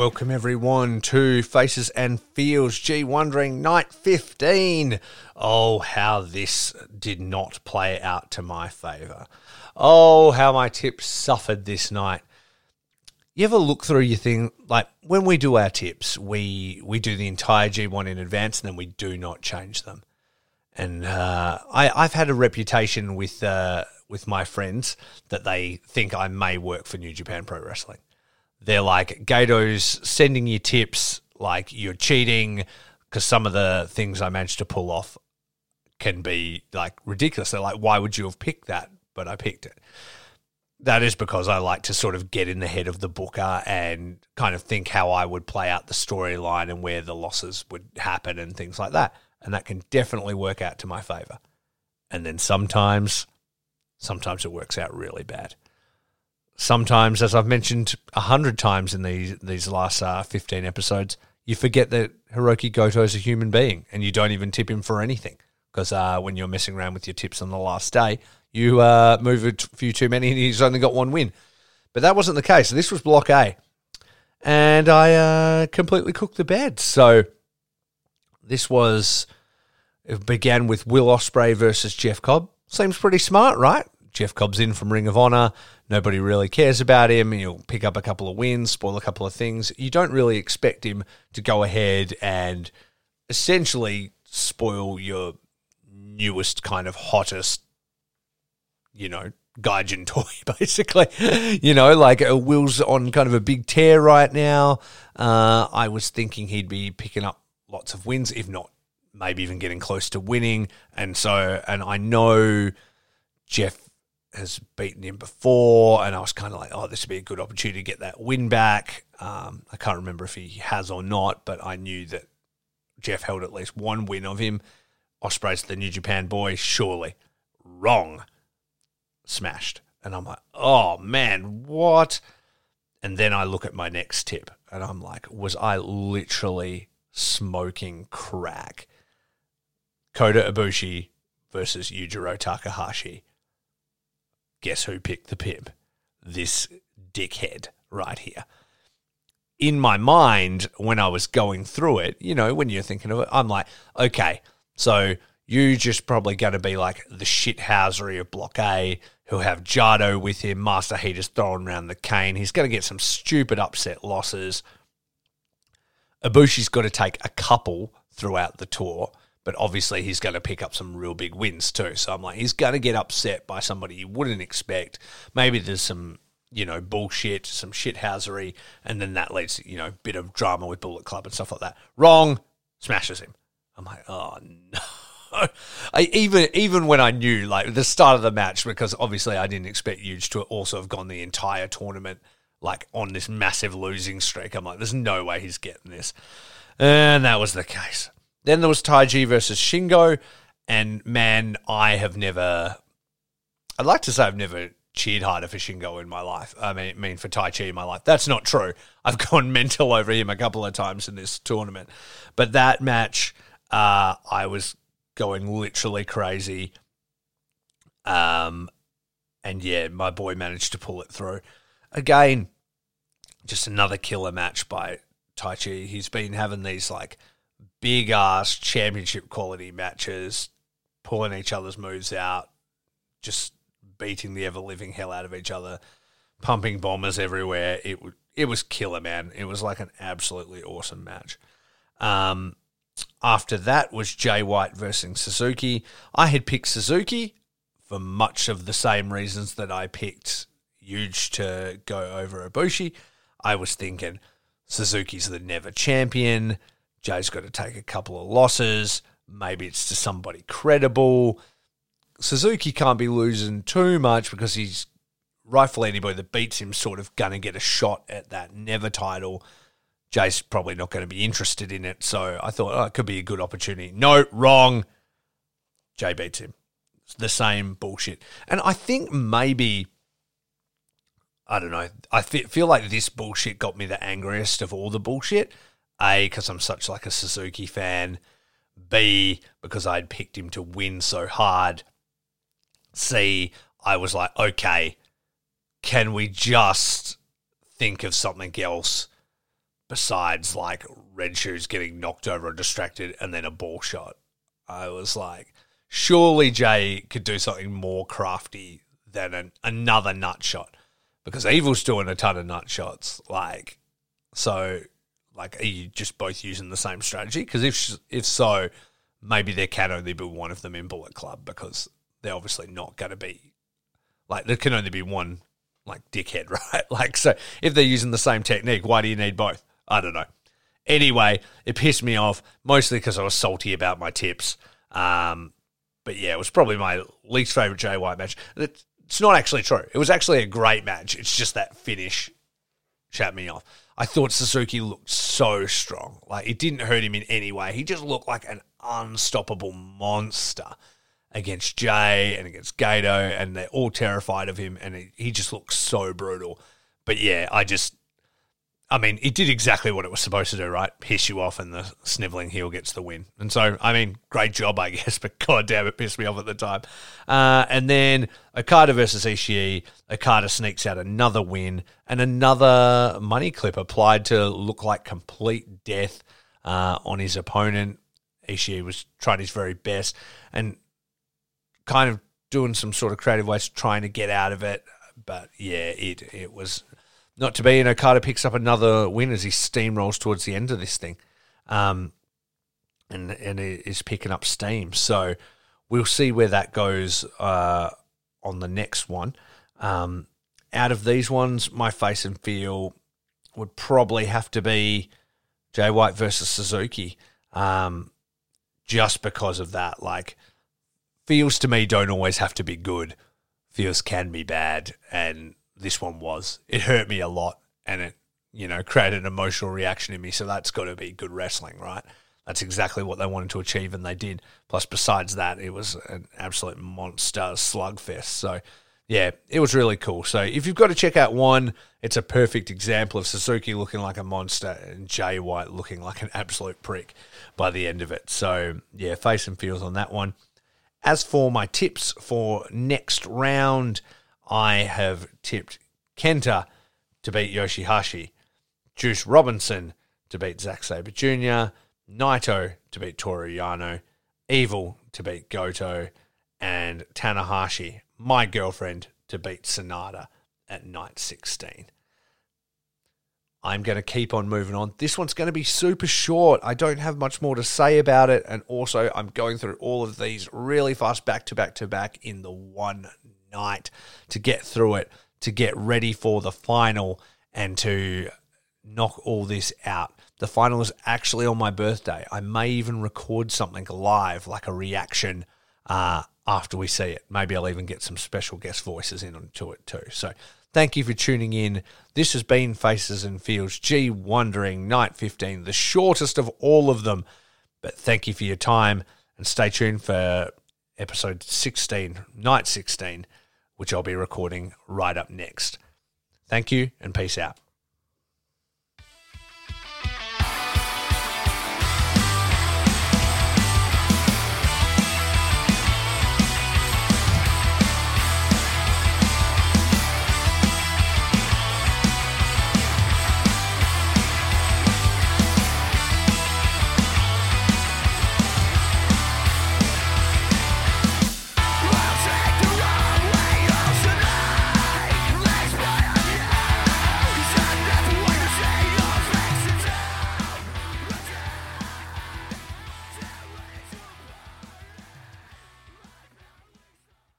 Welcome everyone to Faces and Feels G1 Night 15. Oh, how this did not play out to my favour. Oh, how my tips suffered this night. You ever look through your thing, like when we do our tips, we do the entire G1 in advance and then we do not change them. And I've had a reputation with my friends that they think I may work for New Japan Pro Wrestling. They're like, Gato's sending you tips, like you're cheating, because some of the things I managed to pull off can be like ridiculous. They're like, why would you have picked that? But I picked it. That is because I like to sort of get in the head of the booker and kind of think how I would play out the storyline and where the losses would happen and things like that. And that can definitely work out to my favor. And then sometimes it works out really bad. Sometimes, as I've mentioned 100 times in these last 15 episodes, you forget that Hirooki Goto is a human being and you don't even tip him for anything because when you're messing around with your tips on the last day, you move a few too many and he's only got one win. But that wasn't the case. This was Block A. And I completely cooked the bed. So it began with Will Ospreay versus Jeff Cobb. Seems pretty smart, right? Jeff Cobb's in from Ring of Honor. Nobody really cares about him. He'll pick up a couple of wins, spoil a couple of things. You don't really expect him to go ahead and essentially spoil your newest kind of hottest, gaijin toy, basically. Will's on kind of a big tear right now. I was thinking he'd be picking up lots of wins, if not maybe even getting close to winning. And I know Jeff has beaten him before, and I was kind of like, oh, this would be a good opportunity to get that win back. I can't remember if he has or not, but I knew that Jeff held at least one win of him. Ospreay's the New Japan boy, surely. Wrong. Smashed. And I'm like, oh, man, what? And then I look at my next tip, and I'm like, was I literally smoking crack? Kota Ibushi versus Yujiro Takahashi. Guess who picked the pimp? This dickhead right here. In my mind, when I was going through it, when you're thinking of it, I'm like, okay, so you just probably going to be like the shithousery of Block A. He'll have Jado with him. Master Heat is throwing around the cane. He's going to get some stupid upset losses. Ibushi's got to take a couple throughout the tour, but obviously he's going to pick up some real big wins too. So I'm like, he's going to get upset by somebody you wouldn't expect. Maybe there's some, bullshit, some shithousery, and then that leads to, a bit of drama with Bullet Club and stuff like that. Wrong. Smashes him. I'm like, oh, no. Even when I knew, like, the start of the match, because obviously I didn't expect Yuge to also have gone the entire tournament, like, on this massive losing streak. I'm like, there's no way he's getting this. And that was the case. Then there was Taiji versus Shingo, and man, I'd like to say I've never cheered harder for Shingo in my life. I mean for Taiji in my life. That's not true. I've gone mental over him a couple of times in this tournament. But that match, I was going literally crazy. And yeah, my boy managed to pull it through. Again, just another killer match by Taiji. He's been having these, like, big-ass championship-quality matches, pulling each other's moves out, just beating the ever-living hell out of each other, pumping bombers everywhere. It was killer, man. It was like an absolutely awesome match. After that was Jay White versus Suzuki. I had picked Suzuki for much of the same reasons that I picked Yuge to go over Ibushi. I was thinking Suzuki's the never champion, Jay's got to take a couple of losses. Maybe it's to somebody credible. Suzuki can't be losing too much because he's rightfully anybody that beats him sort of going to get a shot at that never title. Jay's probably not going to be interested in it. So I thought, it could be a good opportunity. No, wrong. Jay beats him. It's the same bullshit. And I think maybe, I don't know, I feel like this bullshit got me the angriest of all the bullshit. A, because I'm such like a Suzuki fan. B, because I'd picked him to win so hard. C, I was like, okay, can we just think of something else? besides like Red Shoes getting knocked over and distracted and then a ball shot. I was like, surely Jay could do something more crafty than another nut shot, because Evil's doing a ton of nut shots. Like, are you just both using the same strategy? Because if so, maybe there can only be one of them in Bullet Club, because they're obviously not going to be, like, there can only be one, like, dickhead, right? Like, so if they're using the same technique, why do you need both? I don't know. Anyway, it pissed me off, mostly because I was salty about my tips. But yeah, it was probably my least favorite Jay White match. It's not actually true. It was actually a great match. It's just that finish shut me off. I thought Suzuki looked so strong. Like, it didn't hurt him in any way. He just looked like an unstoppable monster against Jay and against Gato, and they're all terrified of him, and he just looks so brutal. But yeah, I mean, it did exactly what it was supposed to do, right? Piss you off, and the sniveling heel gets the win. And so, I mean, great job, I guess, but goddamn, it pissed me off at the time. And then Okada versus Ishii. Okada sneaks out another win and another money clip applied to look like complete death on his opponent. Ishii was trying his very best and kind of doing some sort of creative ways trying to get out of it. But yeah, it was not to be, and Okada picks up another win as he steamrolls towards the end of this thing. And is picking up steam. So we'll see where that goes on the next one. Out of these ones, my face and feel would probably have to be Jay White versus Suzuki. Just because of that, like, feels to me don't always have to be good. Feels can be bad, and this one was. It hurt me a lot, and it, you know, created an emotional reaction in me, so that's got to be good wrestling, right? That's exactly what they wanted to achieve, and they did. Plus, besides that, it was an absolute monster slugfest. So, yeah, it was really cool. So if you've got to check out one, it's a perfect example of Suzuki looking like a monster and Jay White looking like an absolute prick by the end of it. So, yeah, face and feels on that one. As for my tips for next round, I have tipped Kenta to beat Yoshihashi, Juice Robinson to beat Zack Sabre Jr., Naito to beat Toru Yano, Evil to beat Goto, and Tanahashi, my girlfriend, to beat Sonata at night 16. I'm going to keep on moving on. This one's going to be super short. I don't have much more to say about it. And also, I'm going through all of these really fast back-to-back-to-back in the one night to get through it, to get ready for the final, and to knock all this out. The final is actually on my birthday. I may even record something live, like a reaction after we see it. Maybe I'll even get some special guest voices in onto it too. So thank you for tuning in. This has been Faces and Feels G Wondering Night 15, the shortest of all of them. But thank you for your time, and stay tuned for episode 16, Night 16, which I'll be recording right up next. Thank you, and peace out.